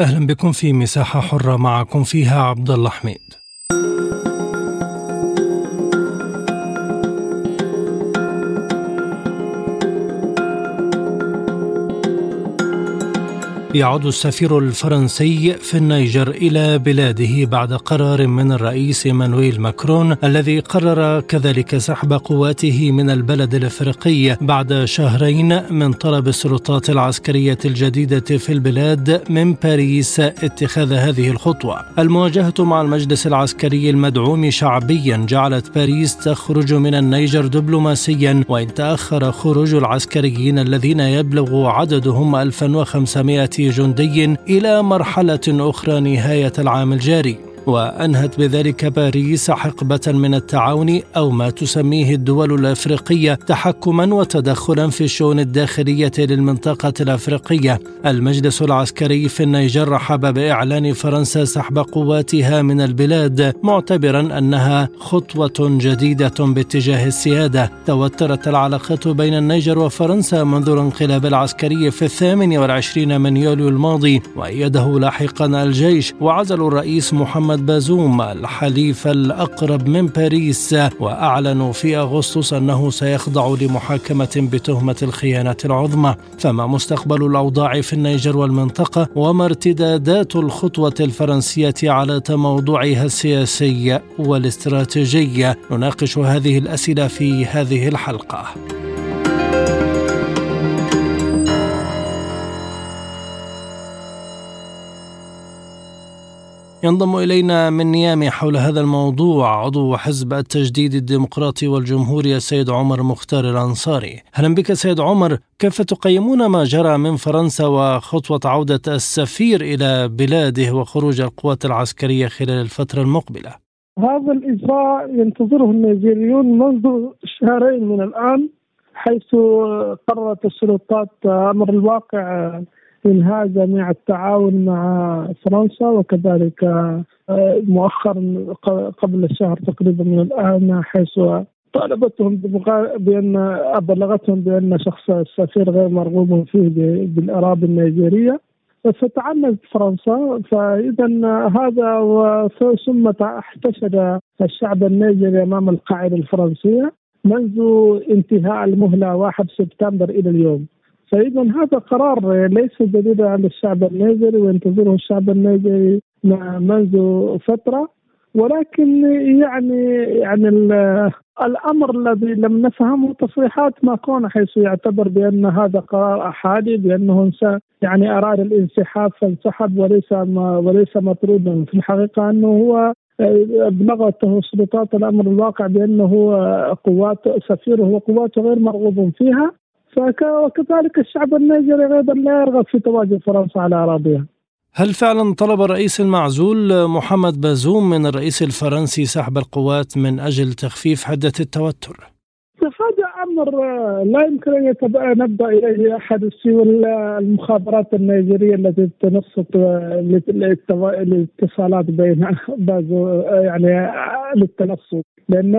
أهلا بكم في مساحة حرة، معكم فيها عبدالله حميد. يعود السفير الفرنسي في النيجر إلى بلاده بعد قرار من الرئيس إيمانويل ماكرون الذي قرر كذلك سحب قواته من البلد الأفريقي بعد شهرين من طلب السلطات العسكرية الجديدة في البلاد من باريس اتخاذ هذه الخطوة. المواجهة مع المجلس العسكري المدعوم شعبيا جعلت باريس تخرج من النيجر دبلوماسيا، وإن تأخر خروج العسكريين الذين يبلغ عددهم 1500 جندي إلى مرحلة أخرى نهاية العام الجاري، وأنهت بذلك باريس حقبة من التعاون أو ما تسميه الدول الأفريقية تحكما وتدخلا في الشؤون الداخلية للمنطقة الأفريقية. المجلس العسكري في النيجر رحب بإعلان فرنسا سحب قواتها من البلاد، معتبرا أنها خطوة جديدة باتجاه السيادة. توترت العلاقات بين النيجر وفرنسا منذ الانقلاب العسكري في 28 من يوليو الماضي، وأيده لاحقا الجيش، وعزل الرئيس محمد بازوم الحليف الأقرب من باريس، وأعلنوا في أغسطس أنه سيخضع لمحاكمة بتهمة الخيانة العظمى. فما مستقبل الأوضاع في النيجر والمنطقة، وما ارتدادات الخطوة الفرنسية على تموضعها السياسي والاستراتيجي؟ نناقش هذه الأسئلة في هذه الحلقة. ينضم إلينا من نيامي حول هذا الموضوع عضو حزب التجديد الديمقراطي والجمهورية سيد عمر مختار الأنصاري. أهلا بك سيد عمر، كيف تقيمون ما جرى من فرنسا وخطوة عودة السفير إلى بلاده وخروج القوات العسكرية خلال الفترة المقبلة؟ هذا الإجراء ينتظره النيجيريون منذ شهرين من الآن، حيث قررت السلطات أمر الواقع إنهاء جميع التعاون مع فرنسا، وكذلك مؤخرا قبل شهر تقريبا من الآن حيث طالبتهم بأن أبلغتهم بأن شخص السفير غير مرغوب فيه بالأراضي النيجيرية، فتعنت فرنسا. فإذا هذا ثم احتشد الشعب النيجري أمام القاعدة الفرنسية منذ انتهاء المهلة 1 سبتمبر إلى اليوم. فإذا هذا قرار ليس جديدا عند الشعب النيجري، وينتظره الشعب النيجري منذ فترة، ولكن يعني الأمر الذي لم نفهمه تصريحات ماكرون، حيث يعتبر بأن هذا قرار أحادي، بأنه أراد الانسحاب فانسحب وليس مطرودا. في الحقيقة أنه هو أبلغته سلطات الأمر الواقع بأنه قوات سفيره وقواته غير مرغوب فيها، وكذلك الشعب النيجري غالبا لا يرغب في تواجد فرنسا على أراضيها. هل فعلا طلب الرئيس المعزول محمد بازوم من الرئيس الفرنسي سحب القوات من أجل تخفيف حدة التوتر؟ هذا أمر لا يمكن أن يتنبأ إليه أحد سوى المخابرات النيجيرية التي تنصت الاتصالات بين للتنصت، لأن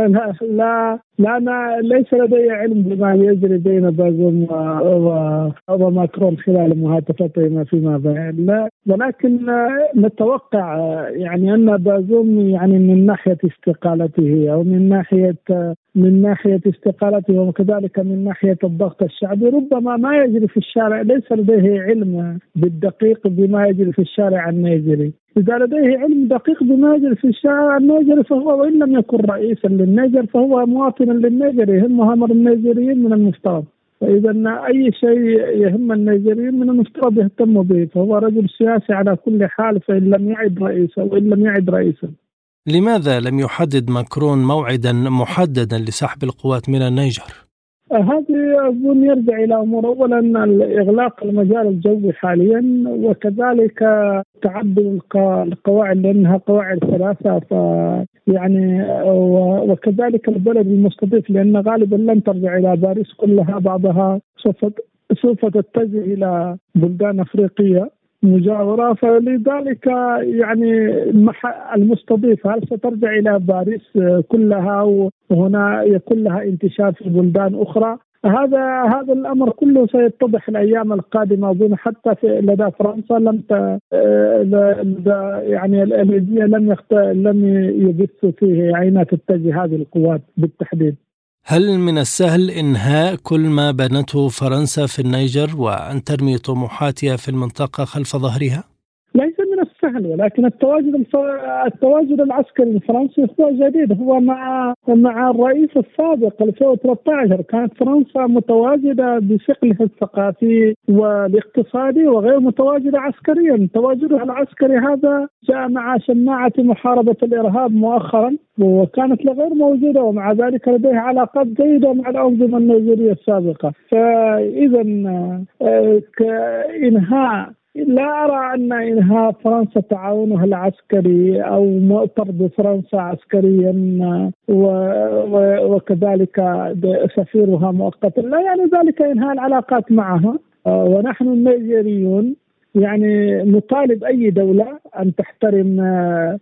لا ليس لدي علم بما يجري بين بازوم وماكرون خلال مهاتفتهما فيما بين، ولكن نتوقع أن بازوم من ناحية استقالته أو من ناحية استقالته وكذلك من ناحية الضغط الشعبي، ربما ما يجري في الشارع ليس لديه علم بالدقيق بما يجري في الشارع النيجري. إذا لديه علم دقيق بما يجري في الشارع النيجري، فهو وإن لم يكن رئيسا للنيجر فهو مواطنا للنيجر، يهمه أمر النيجريين من المفترض. فإذا أي شيء يهم النيجريين من المفترض يهتموا به، فهو رجل سياسي على كل حال، فإن لم يعد رئيسا. لماذا لم يحدد ماكرون موعدا محددا لسحب القوات من النيجر؟ هذه أظن يرجع إلى أمور، أولا إغلاق المجال الجوي حاليا، وكذلك تعدل القواعد لأنها قواعد ثلاثة، يعني وكذلك البلد المستضيف، لأن غالبا لن ترجع إلى باريس كلها، بعضها سوف تتجه إلى بلدان أفريقية مجاورة. فلذلك يعني المستضيفة هل سترجع إلى باريس كلها وهنا يكون لها انتشار في بلدان أخرى؟ هذا الأمر كله سيتضح الأيام القادمة. أظن حتى في لدى فرنسا يعني الإنجليزية لم يبثوا فيه أين تتجه هذه القوات بالتحديد. هل من السهل إنهاء كل ما بنته فرنسا في النيجر وأن ترمي طموحاتها في المنطقة خلف ظهرها؟ ليس من السهل، ولكن التواجد العسكري الفرنسي هو جديد، هو مع الرئيس السابق 2013 كانت فرنسا متواجدة بشكلها الثقافي والاقتصادي وغير متواجدة عسكريا. تواجدها العسكري هذا جاء مع شماعة محاربة الإرهاب مؤخرا وكانت لغير موجودة، ومع ذلك لديها علاقات جيدة مع الأنظمة النيجيرية السابقة. فإذا إنهاء، لا أرى أن إنهاء فرنسا تعاونها العسكري أو طرد فرنسا عسكريا وكذلك سفيرها مؤقتا، لا يعني ذلك إنهاء العلاقات معها. ونحن النيجيريون يعني نطالب أي دولة أن تحترم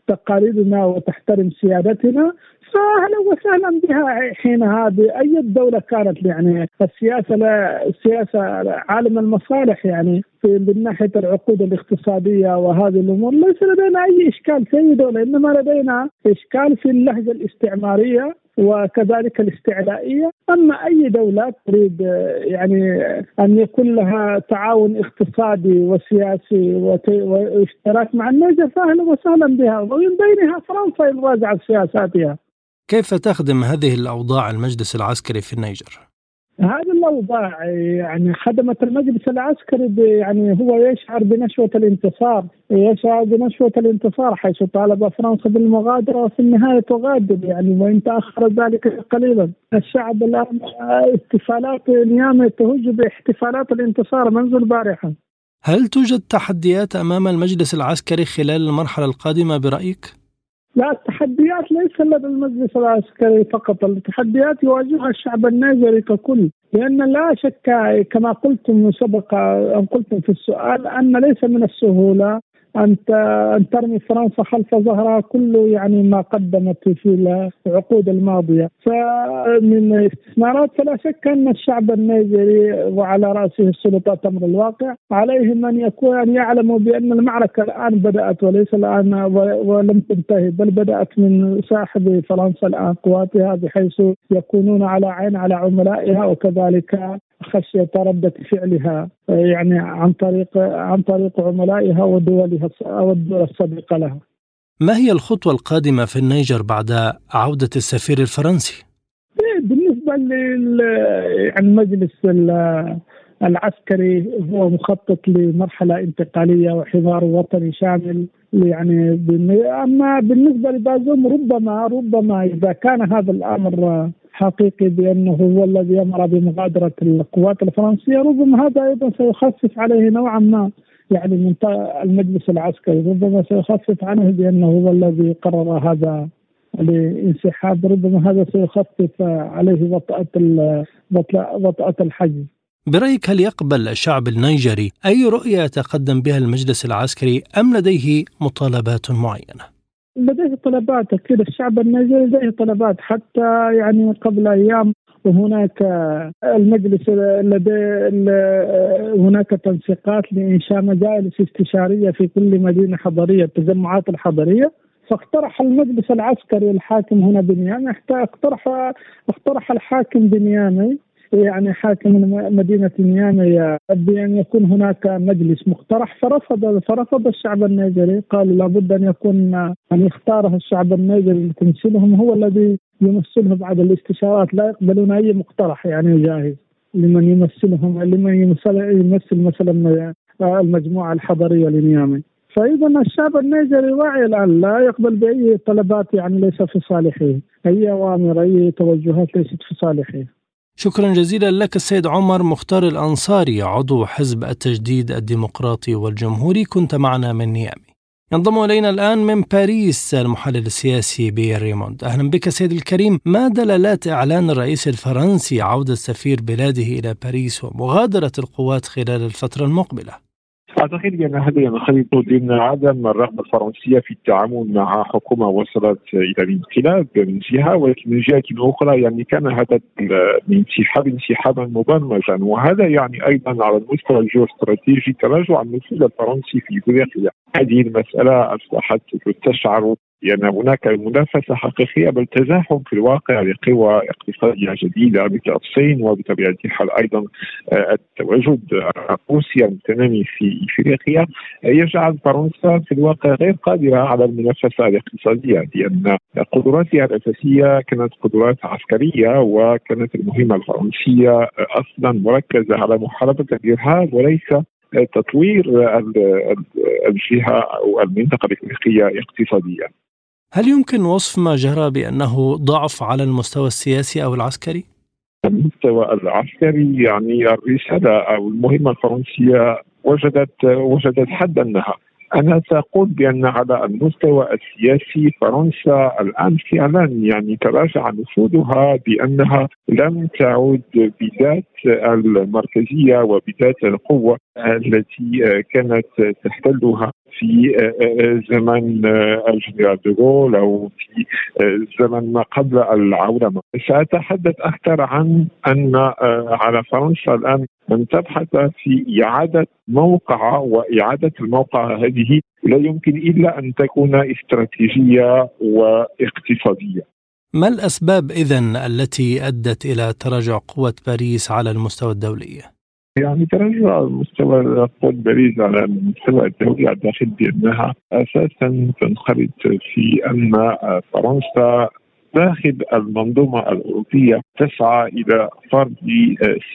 تقاليدنا وتحترم سيادتنا، فأهلا وسهلا بها حينها بأي دولة كانت. يعني السياسة عالم المصالح، يعني من ناحية العقود الاقتصادية وهذه الأمور ليس لدينا أي إشكال في أي دولة، إنما لدينا إشكال في اللهجة الاستعمارية وكذلك الاستعلائية. أما أي دولة تريد يعني أن يكون لها تعاون اقتصادي وسياسي واشتراك مع النيجر فأهلا وسهلا بها، ومن بينها فرنسا إن راجعت سياساتها. كيف تخدم هذه الأوضاع المجلس العسكري في النيجر؟ هذه الأوضاع يعني خدمت المجلس العسكري، يعني هو يشعر بنشوة الانتصار، حيث طالب فرنسا بالمغادرة وفي النهاية تغادر، يعني وإن تأخر ذلك قليلا. الشعب الآن احتفالات نيامي تهج باحتفالات الانتصار منذ البارحة. هل توجد تحديات أمام المجلس العسكري خلال المرحلة القادمة برأيك؟ لا، التحديات ليس لدى المجلس العسكري فقط، التحديات يواجهها الشعب النيجري ككل، لأن لا شك كما قلتم سبقا أو قلتم في السؤال أن ليس من السهولة أن ترمي فرنسا خلف ظهرها كله يعني ما قدمت في العقود الماضية فمن استثمارات. فلا شك أن الشعب النيجري وعلى رأسه السلطات أمر الواقع عليهم أن يعلموا بأن المعركة الآن بدأت وليس الآن ولم تنتهي، بل بدأت من ساحب فرنسا الآن قواتها، بحيث يكونون على عين على عملائها وكذلك خشية ردة فعلها يعني عن طريق عملائها ودولها والدول السابقة لها. ما هي الخطوة القادمة في النيجر بعد عودة السفير الفرنسي؟ بالنسبة للمجلس العسكري هو مخطط لمرحلة انتقالية وحوار وطني شامل. يعني أما بالنسبة لبازوم ربما إذا كان هذا الأمر حقيقي بأنه هو الذي يمر بمغادرة القوات الفرنسية، ربما هذا أيضا سيخفف عليه نوعا ما، يعني من المجلس العسكري ربما سيخفف عنه بأنه هو الذي قرر هذا الانسحاب، ربما هذا سيخفف عليه وطأة الحجز. برأيك هل يقبل الشعب النيجري أي رؤية تقدم بها المجلس العسكري أم لديه مطالبات معينة؟ لديه طلبات، أكيد الشعب النيجري لديه طلبات. حتى يعني قبل أيام وهناك المجلس هناك تنسيقات لإنشاء مجالس استشارية في كل مدينة حضرية، التجمعات الحضرية، فاقترح المجلس العسكري الحاكم هنا بنيامي، اقترح الحاكم بنيامي يعني حاكم مدينة نيامي بأن يكون هناك مجلس مقترح، فرفض الشعب النيجري، قالوا لابد أن يختاره الشعب النيجري لتمثيلهم، هو الذي يمثلهم بعد الاستشارات، لا يقبلون أي مقترح يعني جاهز لمن يمثل مثلا المجموعة الحضرية لنيامي. فإذا الشعب النيجري واعي الآن، لا يقبل بأي طلبات يعني ليس في صالحه، أي أوامر أي توجهات ليست في صالحه. شكرا جزيلا لك السيد عمر مختار الأنصاري، عضو حزب التجديد الديمقراطي والجمهوري، كنت معنا من نيامي. ينضم إلينا الآن من باريس المحلل السياسي بيير ريموند. أهلا بك سيد الكريم. ما دلالات إعلان الرئيس الفرنسي عودة سفير بلاده إلى باريس ومغادرة القوات خلال الفترة المقبلة؟ أعتقد أن هذا ينخرط ضمن عدم الرغبة الفرنسية في التعامل مع حكومة وصلت إلى الانقلاب من جهة، ولكن من جهة أخرى يعني كان هذا الانسحاب انسحابا مبرمجا، وهذا يعني أيضا على المستوى الجيوستراتيجي تراجع النفوذ الفرنسي في إفريقيا. هذه المسألة أصبحت تشعر لأن هناك منافسة حقيقية بل تزاحم في الواقع لقوى اقتصادية جديدة مثل الصين، وبطبيعة الحال أيضا التواجد الروسي المتنامي في إفريقيا يجعل فرنسا في الواقع غير قادرة على المنافسة الاقتصادية، لأن قدراتها الأساسية كانت قدرات عسكرية، وكانت المهمة الفرنسية أصلا مركزة على محاربة الإرهاب وليس تطوير الجهة أو المنطقة الإفريقية اقتصاديا. هل يمكن وصف ما جرى بأنه ضعف على المستوى السياسي أو العسكري؟ المستوى العسكري يعني الرسالة أو المهمة الفرنسية وجدت حدا لها. أنا سأقول بأن على المستوى السياسي فرنسا الآن فعلا يعني تراجع نفوذها بأنها لم تعود بذات المركزية وبذات القوة التي كانت تحتلها في زمن الجنرال دوغول أو في زمن ما قبل العولمة. سأتحدث أكثر عن أن على فرنسا الآن أن تبحث في إعادة موقعها، وإعادة الموقع هذه لا يمكن إلا أن تكون استراتيجية واقتصادية. ما الأسباب إذن التي أدت إلى تراجع قوة باريس على المستوى الدولي؟ يعني تراجع مستوى قوة باريس على المستوى الدولي أعتقد بأنها أساسا تنخرط في أن فرنسا داخل المنظومة الأوروبية تسعى إلى فرض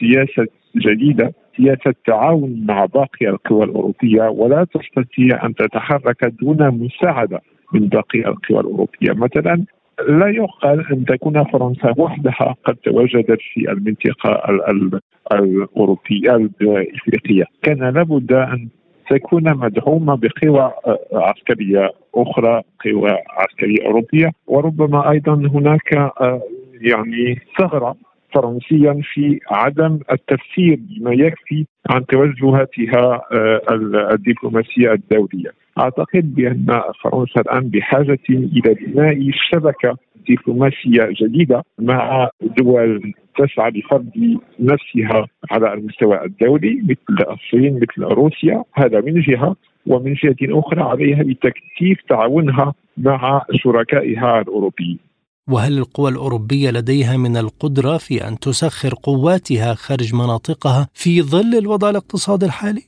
سياسة جديدة، سياسة التعاون مع باقي القوى الأوروبية، ولا تستطيع أن تتحرك دون مساعدة من باقي القوى الأوروبية. مثلا لا يقال أن تكون فرنسا وحدها قد تواجدت في المنطقة الأوروبية الإفريقية، كان لابد أن تكون مدعومة بقوى عسكرية أخرى، قوى عسكرية أوروبية. وربما أيضا هناك يعني ثغرة فرنسيا في عدم التفسير بما يكفي عن توجهاتها الدبلوماسية الدولية. أعتقد بأن فرنسا الآن بحاجة إلى بناء شبكة دبلوماسية جديدة مع دول تسعى لفرض نفسها على المستوى الدولي مثل الصين، مثل روسيا، هذا من جهة. ومن جهة أخرى عليها لتكثيف تعاونها مع شركائها الأوروبيين. وهل القوى الأوروبية لديها من القدرة في أن تسخر قواتها خارج مناطقها في ظل الوضع الاقتصادي الحالي؟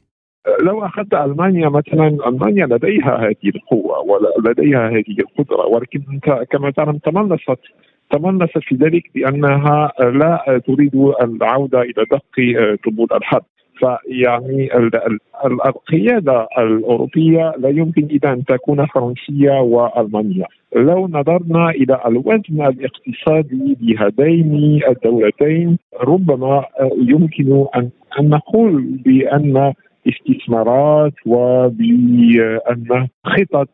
لو أخذت ألمانيا مثلا، ألمانيا لديها هذه القوة ولديها هذه القدرة، ولكن كما تعلم تملصت في ذلك بأنها لا تريد العودة إلى دق طبول الحرب. فيعني القيادة الأوروبية لا يمكن إذا أن تكون فرنسية وألمانيا. لو نظرنا إلى الوزن الاقتصادي لهذين الدولتين ربما يمكن أن نقول بأن استثمارات وبأن خطط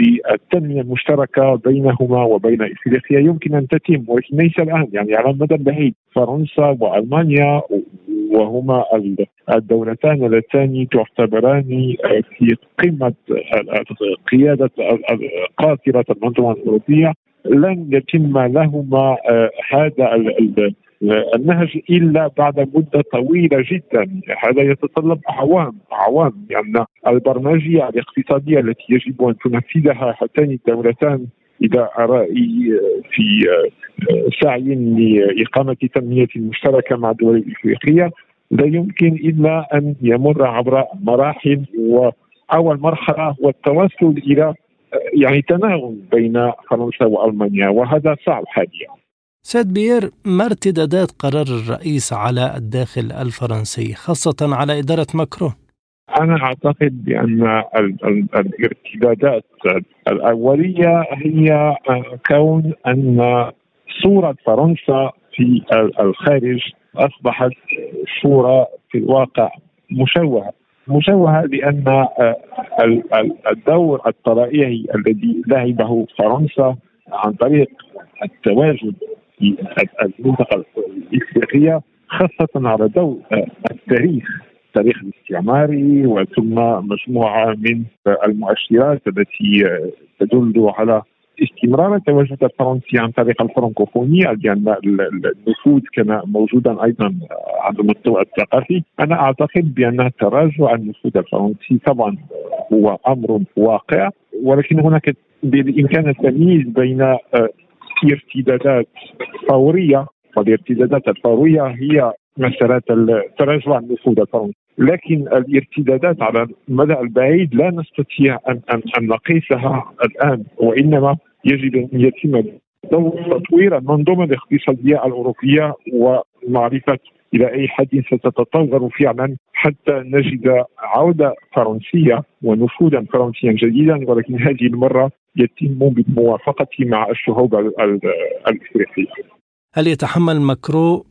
للتنمية المشتركة بينهما وبين إفريقيا يمكن أن تتم، ولكن ليس الآن. يعني على المدى البعيد فرنسا وألمانيا وهما الدولتان اللتان تعتبران في قمة قيادة قاطرة المنظومة الأوروبية لن يتم لهما هذا النهج إلا بعد مدة طويلة جدا. هذا يتطلب أعوام. يعني البرمجية الاقتصادية التي يجب أن تنفذها هاتان الدولتان إذا في سعي لإقامة تنمية مشتركة مع الدول الإفريقية لا يمكن إلا أن يمر عبر مراحل، وأول مرحلة هو التوصل إلى يعني تناغم بين فرنسا وألمانيا، وهذا صعب حاليا. سيد بيير، ما ارتدادات قرار الرئيس على الداخل الفرنسي خاصة على إدارة ماكرون؟ أنا أعتقد بأن الارتدادات الأولية هي كون أن صورة فرنسا في الخارج أصبحت صورة في الواقع مشوهة لأن الدور الطلائعي الذي ذهبه فرنسا عن طريق التواجد في المنطقة الإفريقية خاصة على ضوء التاريخ الاستعماري وثم مجموعة من المؤشرات التي تدل على استمرار التواجد الفرنسي عن طريق الفرنكوفونية، لأن النفوذ كان موجودا أيضا على المستوى الثقافي. أنا أعتقد بأن تراجع النفوذ الفرنسي طبعا هو أمر واقع، ولكن هناك بالإمكان التمييز بين ارتدادات فورية، والارتدادات الفورية هي مسألة تراجع النفوذ الفرنسي، لكن الارتدادات على المدى البعيد لا نستطيع أن نقيسها الآن، وإنما يجب أن يتم تطوير المنظومة الاقتصادية الأوروبية ومعرفة إلى أي حد ستتطور فعلا حتى نجد عودة فرنسية ونفوذا فرنسيا جديدا، ولكن هذه المرة يتم بالموافقة مع الشعوب الإفريقية. هل يتحمل ماكرون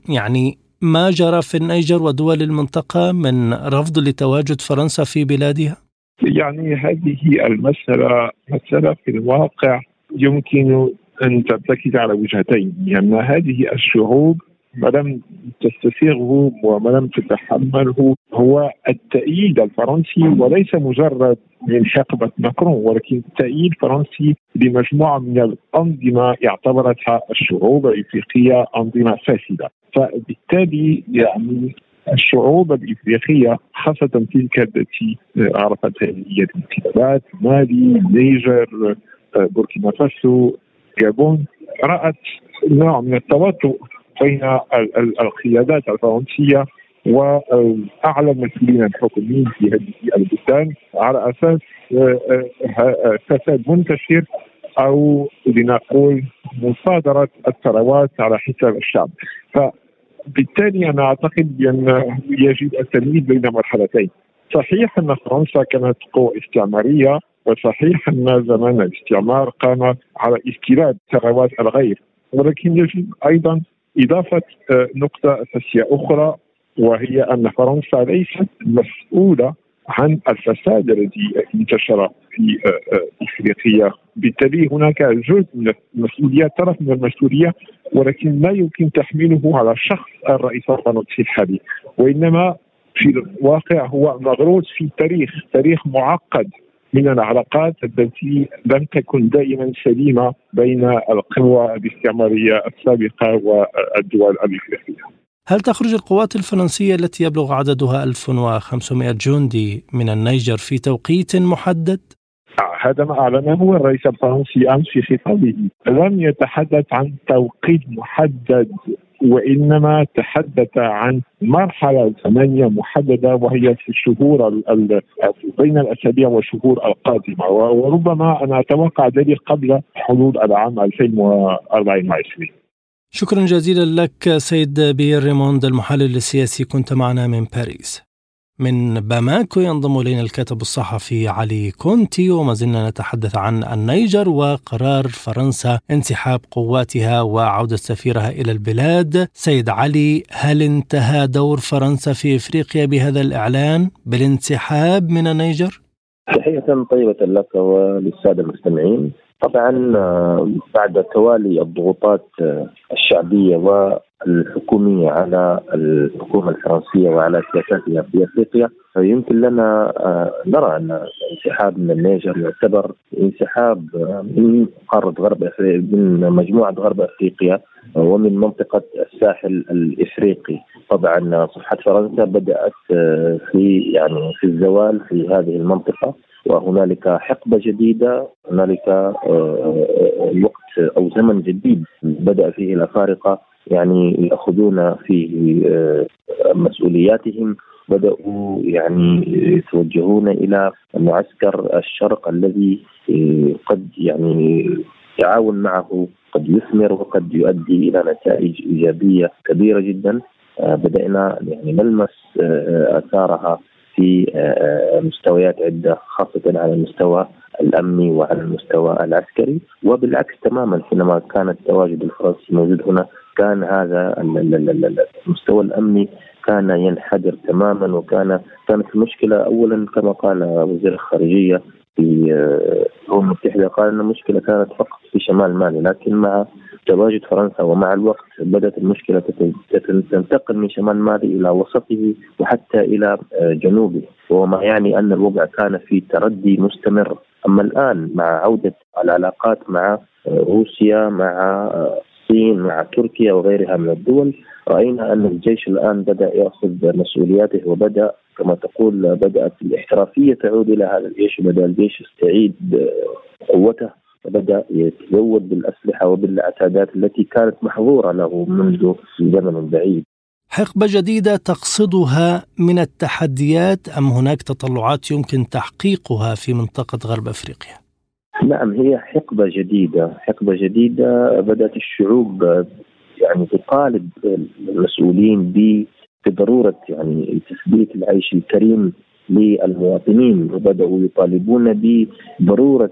ما جرى في النيجر ودول المنطقة من رفض لتواجد فرنسا في بلادها؟ هذه المسألة مسألة في الواقع يمكن أن ترتكز على وجهتين، هذه الشعوب ما لم تستسيغه وما لم تتحمله هو التأييد الفرنسي، وليس مجرد من حقبة ماكرون ولكن تأييد فرنسي لمجموعة من الأنظمة اعتبرتها الشعوب الإفريقية أنظمة فاسدة. فبالتالي الشعوب الإفريقية خاصة تلك التي عرفت هذه الانتخابات، مالي، النيجر، بوركينا فاسو، غابون، رأت نوع من التوتر بين القيادات الفرنسية وأعلى المسؤولين الحكوميين في هذه البلدان على أساس فساد منتشر أو لنقول مصادرة الثروات على حساب الشعب. فبالتالي أنا أعتقد أن يجب التمييز بين مرحلتين، صحيح أن فرنسا كانت قوة استعمارية، وصحيح أن زمان الاستعمار قام على استيراد ثروات الغير، ولكن يجب أيضا إضافة نقطة أساسية أخرى، وهي أن فرنسا ليست مسؤولة عن الفساد الذي انتشر في إفريقيا، بالتالي هناك جزء من المسؤولية، طرف من المسؤولية، ولكن لا يمكن تحميله على شخص الرئيس الفرنسي الحالي، وإنما في الواقع هو مغروس في تاريخ معقد من العلاقات التي لم تكن دائما سليمة بين القوى الاستعمارية السابقة والدول الإفريقية. هل تخرج القوات الفرنسية التي يبلغ عددها 1500 جندي من النيجر في توقيت محدد؟ هذا ما أعلنه الرئيس الفرنسي أمس في خطابه، لم يتحدث عن توقيت محدد، وإنما تحدث عن مرحلة زمنية محددة، وهي في الشهور بين الأسابيع والشهور القادمة، وربما أنا أتوقع ذلك قبل حلول العام 2024. شكرا جزيلا لك سيد بيير ريموند المحلل السياسي، كنت معنا من باريس. من باماكو ينضم إلينا الكاتب الصحفي علي كونتي، وما زلنا نتحدث عن النيجر وقرار فرنسا انسحاب قواتها وعودة سفيرها إلى البلاد. سيد علي، هل انتهى دور فرنسا في إفريقيا بهذا الإعلان بالانسحاب من النيجر؟ تحية طيبة لك وللسادة المستمعين. طبعا بعد توالي الضغوطات الشعبية والحكومية على الحكومة الفرنسية وعلى سياساتها في أفريقيا، فيمكن لنا نرى أن انسحاب من النيجر يعتبر انسحاب من قارة غرب أفريقيا، من مجموعة غرب أفريقيا ومن منطقة الساحل الإفريقي. طبعا صفحة فرنسا بدأت في الزوال في هذه المنطقة، وهنالك حقبة جديدة، هنالك وقت أو زمن جديد بدأ فيه الأفارقة يأخذون فيه مسؤولياتهم، بدأوا يتوجهون إلى معسكر الشرق الذي قد تعاون معه قد يثمر وقد يؤدي إلى نتائج إيجابية كبيرة جدا. بدأنا نلمس آثارها في مستويات عدة، خاصة على المستوى الأمني وعلى المستوى العسكري. وبالعكس تماما، حينما كان التواجد الفرنسي موجود هنا كان هذا المستوى الأمني كان ينحدر تماما، وكانت المشكلة أولا كما قال وزير الخارجية في الأمم المتحدة، قال أن المشكلة كانت فقط في شمال مالي، لكن مع تواجد فرنسا ومع الوقت بدأت المشكلة تنتقل من شمال مالي إلى وسطه وحتى إلى جنوبه، وما يعني أن الوضع كان في تردي مستمر. أما الآن مع عودة العلاقات مع روسيا مع الصين مع تركيا وغيرها من الدول، رأينا أن الجيش الآن بدأ يأخذ مسؤولياته، وبدأ كما تقول بدأت الاحترافية تعود إلى هذا الجيش، وبدأ الجيش يستعيد قوته، وبدأ يتزود بالأسلحة وبالعتادات التي كانت محظورة له منذ زمن بعيد. حقبة جديدة تقصدها من التحديات أم هناك تطلعات يمكن تحقيقها في منطقة غرب أفريقيا؟ نعم، هي حقبة جديدة بدأت الشعوب يعني تطالب المسؤولين بضرورة يعني تثبيت العيش الكريم للمواطنين، وبدأوا يطالبون بضرورة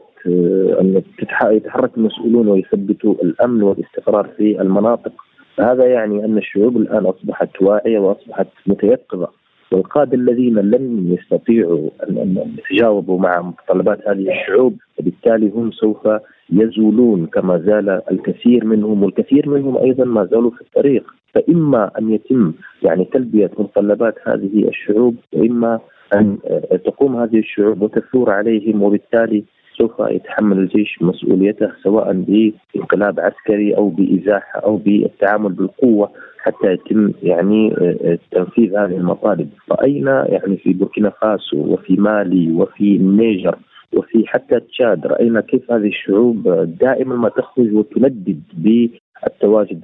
أن يتحرك المسؤولون ويثبتوا الأمن والاستقرار في المناطق. هذا يعني أن الشعوب الآن أصبحت واعية وأصبحت متيقظة، والقادة الذين لم يستطيعوا أن يتجاوبوا مع متطلبات هذه الشعوب وبالتالي هم سوف يزولون كما زال الكثير منهم، والكثير منهم أيضا ما زالوا في الطريق. فإما أن يتم يعني تلبية متطلبات هذه الشعوب، وإما أن تقوم هذه الشعوب وتثور عليهم، وبالتالي سوف يتحمل الجيش مسؤوليته سواء بانقلاب عسكري أو بإزاحة أو بالتعامل بالقوة حتى يتم يعني تنفيذ هذه المطالب. رأينا يعني في بوركينا فاسو وفي مالي وفي النيجر وفي حتى تشاد، رأينا كيف هذه الشعوب دائما ما تخرج وتندد بالتواجد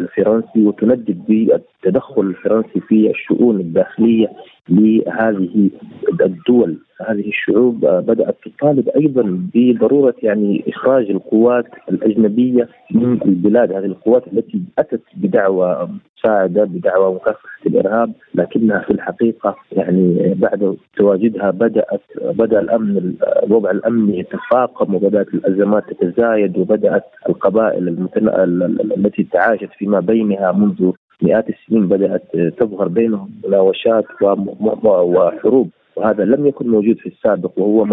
الفرنسي وتندد بالتدخل الفرنسي في الشؤون الداخلية لهذه الدول. هذه الشعوب بدأت تطالب أيضا بضرورة يعني إخراج القوات الأجنبية من البلاد، هذه القوات التي أتت بدعوى مساعدة بدعوى مكافحة الإرهاب، لكنها في الحقيقة يعني بعد تواجدها بدأ الأمن الوضع الأمني يتفاقم، وبدأت الأزمات تتزايد، وبدأت القبائل التي تعاشت فيما بينها منذ مئات السنين بدأت تظهر بينهم مناوشات وحروب، وهذا لم يكن موجود في السابق، وهو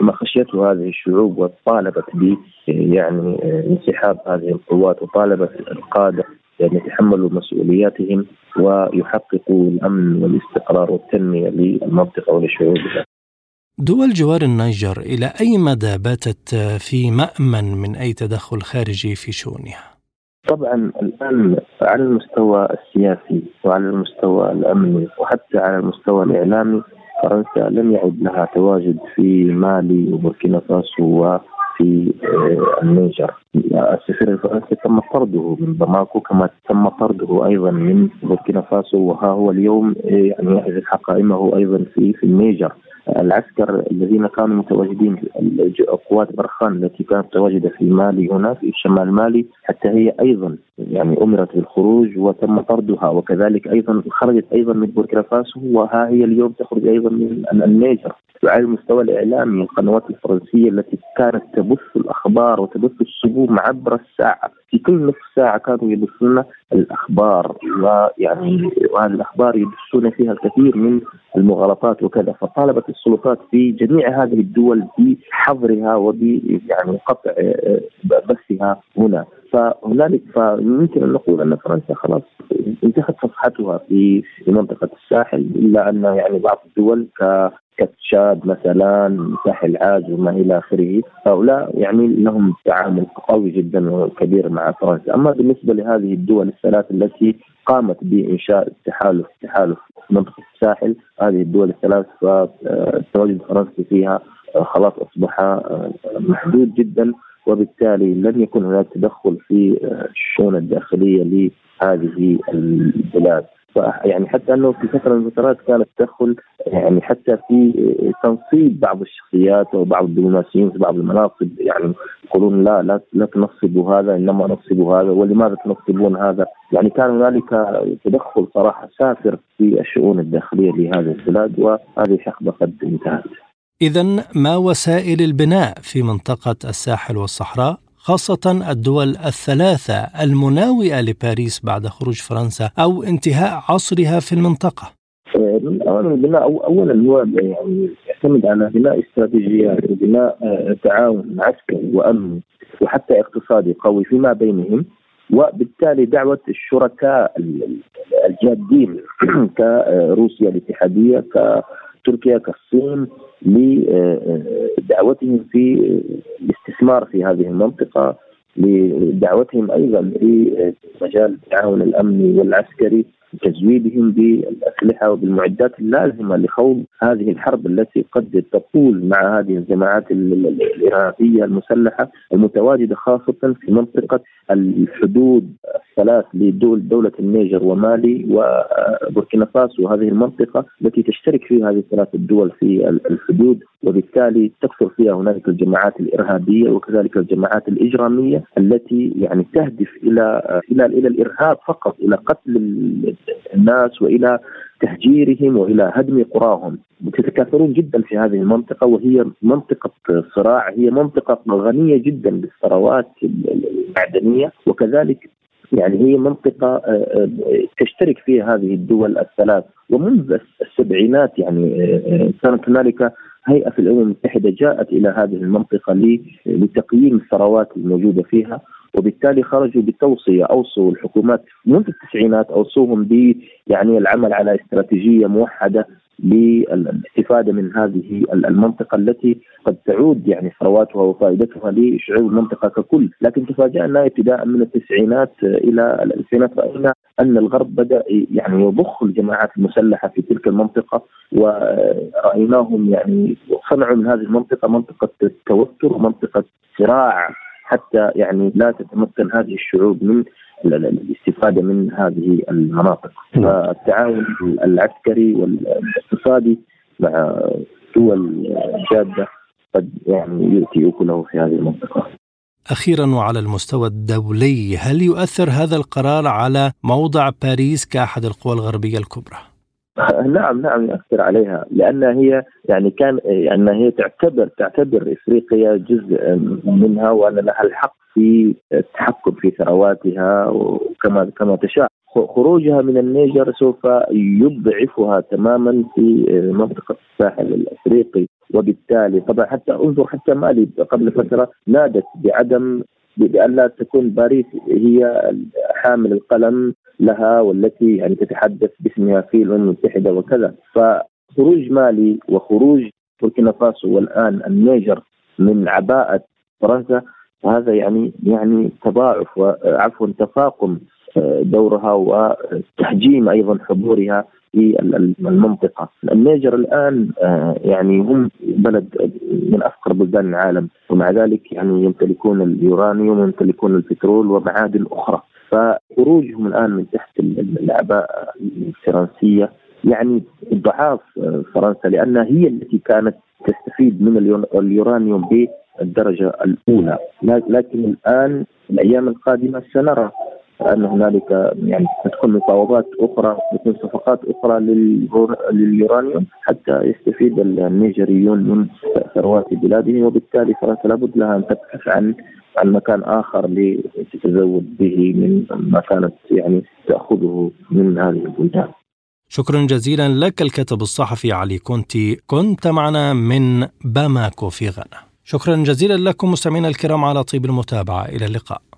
ما خشيته هذه الشعوب، وطالبت به يعني انسحاب هذه القوات، وطالبت القادة يعني يتحملوا مسؤولياتهم ويحققوا الأمن والاستقرار والتنمية للمنطقة ولشعوبها. دول جوار النيجر إلى أي مدى باتت في مأمن من أي تدخل خارجي في شؤونها؟ طبعا الآن على المستوى السياسي وعلى المستوى الأمني وحتى على المستوى الإعلامي، فرنسا لم يعد لها تواجد في مالي وبوركينا فاسو وفي النيجر. السفير الفرنسي تم طرده من باماكو كما تم طرده أيضا من بوركينا فاسو، وها هو اليوم يعني يحذف حقائمه أيضا في النيجر. العسكر الذين كانوا متواجدين، قوات برخان التي كانت متواجدة في مالي هنا في شمال مالي، حتى هي أيضا يعني أمرت بالخروج وتم طردها، وكذلك أيضا خرجت أيضا من بوركينا فاسو، وها هي اليوم تخرج أيضا من النيجر. وعلى المستوى الإعلامي، القنوات الفرنسية التي كانت تبث الأخبار وتبث السموم عبر الساعة، في كل نصف ساعة كانوا يبثون الأخبار، ويعني وهذه الأخبار يبثون فيها الكثير من المغالطات وكذا. فطالبت السلطات في جميع هذه الدول بحظرها ويعني قطع بثها هنا. فهنالك يمكن أن نقول أن فرنسا خلاص انتهت صفحتها في منطقة الساحل، إلا أن يعني بعض الدول كتشاد مثلا، ساحل عاج وما إلى آخره، هؤلاء يعني لهم تعامل قوي جدا وكبير مع فرنسا. أما بالنسبة لهذه الدول الثلاث التي قامت بإنشاء التحالف منطقة الساحل، هذه الدول الثلاث التواجد الفرنسي فيها خلاص أصبح محدود جدا، وبالتالي لن يكون هناك تدخل في الشؤون الداخلية لهذه البلاد. يعني حتى أنه في فترة من الفترات كان التدخل يعني حتى في تنصيب بعض الشخصيات وبعض الدبلوماسيين في بعض المناصب، يعني يقولون لا تنصبوا هذا، إنما نصبوا هذا، ولماذا تنصبون هذا؟ يعني كان هنالك تدخل صراحة سافر في الشؤون الداخلية لهذه البلاد، وهذه الحقبة قد انتهت. إذن ما وسائل البناء في منطقة الساحل والصحراء، خاصة الدول الثلاثة المناوئة لباريس بعد خروج فرنسا أو انتهاء عصرها في المنطقة؟ البناء أولا هو يعني يعتمد على بناء استراتيجيات وبناء تعاون عسكري وأمني وحتى اقتصادي قوي فيما بينهم، وبالتالي دعوة الشركاء الجادين كروسيا الاتحادية كتركيا كالصين لدعوتهم في الاستثمار في هذه المنطقة، لدعوتهم أيضا في مجال التعاون الأمني والعسكري، تزويدهم بالأسلحة وبالمعدات اللازمة لخوض هذه الحرب التي قد تطول مع هذه الجماعات الإرهابية المسلحة المتواجدة خاصة في منطقة الحدود الثلاث لدولة النيجر ومالي وبوركينا فاسو، وهذه المنطقة التي تشترك فيها هذه الثلاث الدول في الحدود، وبالتالي تكثر فيها هناك الجماعات الإرهابية وكذلك الجماعات الإجرامية التي يعني تهدف إلى الإرهاب فقط، إلى قتل الناس وإلى تهجيرهم وإلى هدم قراهم. متكاثرون جدا في هذه المنطقة، وهي منطقة صراع، هي منطقة غنية جدا بالثروات المعدنية، وكذلك يعني هي منطقة تشترك فيها هذه الدول الثلاث. ومنذ السبعينات يعني كانت هنالك هيئة في الأمم المتحدة جاءت إلى هذه المنطقة لتقييم الثروات الموجودة فيها، وبالتالي خرجوا بتوصية أوصوا الحكومات منذ التسعينات، أوصوهم يعني العمل على استراتيجية موحدة للاستفادة من هذه المنطقة التي قد تعود يعني ثرواتها وفائدتها لشعوب المنطقة ككل. لكن تفاجأنا ابتداء من التسعينات إلى الألفينات، رأينا أن الغرب بدأ يعني يضخ الجماعات المسلحة في تلك المنطقة، ورأيناهم يعني صنعوا من هذه المنطقة منطقة توتر ومنطقة صراع، حتى يعني لا تتمكن هذه الشعوب من الاستفادة من هذه المناطق. فالتعاون العسكري والاقتصادي مع دول جادة قد يعني يؤتي أكله في هذه المنطقة. أخيرا وعلى المستوى الدولي، هل يؤثر هذا القرار على موضع باريس كأحد القوى الغربية الكبرى؟ نعم يؤثر عليها، لأن هي يعني هي تعتبر إفريقيا جزء منها، وأن لها الحق في التحكم في ثرواتها كما تشاء. خروجها من النيجر سوف يضعفها تماما في منطقة الساحل الأفريقي، وبالتالي طبعا حتى مالي قبل فترة نادت بأن لا تكون باريس هي حامل القلم لها والتي يعني تتحدث باسمها في الأمم المتحدة وكذا. فخروج مالي وخروج بوركينا فاسو والآن النيجر من عباءة فرنسا، هذا يعني تضاعف وعفوا تفاقم دورها وتحجيم أيضا حضورها في المنطقة. النيجر الآن يعني هم بلد من أفقر بلدان العالم، ومع ذلك يعني يمتلكون اليورانيوم ويمتلكون البترول ومعادن أخرى. فخروجهم الآن من تحت العباءة الفرنسية يعني ضعاف فرنسا، لأنها هي التي كانت تستفيد من اليورانيوم بالدرجة الأولى. لكن الآن الأيام القادمة سنرى أن هنالك يعني تكون مفاوضات أخرى، تكون صفقات أخرى لليورانيوم حتى يستفيد النيجريون من ثروات بلادهم، وبالتالي فرنسا لابد لها أن تبحث عن مكان آخر لتتزود به من ما كانت يعني تأخذه من هذه البلدان. شكرا جزيلا لك الكاتب الصحفي علي كونتي، كنت معنا من باماكو في غانا. شكرا جزيلا لكم مستمعينا الكرام على طيب المتابعة، إلى اللقاء.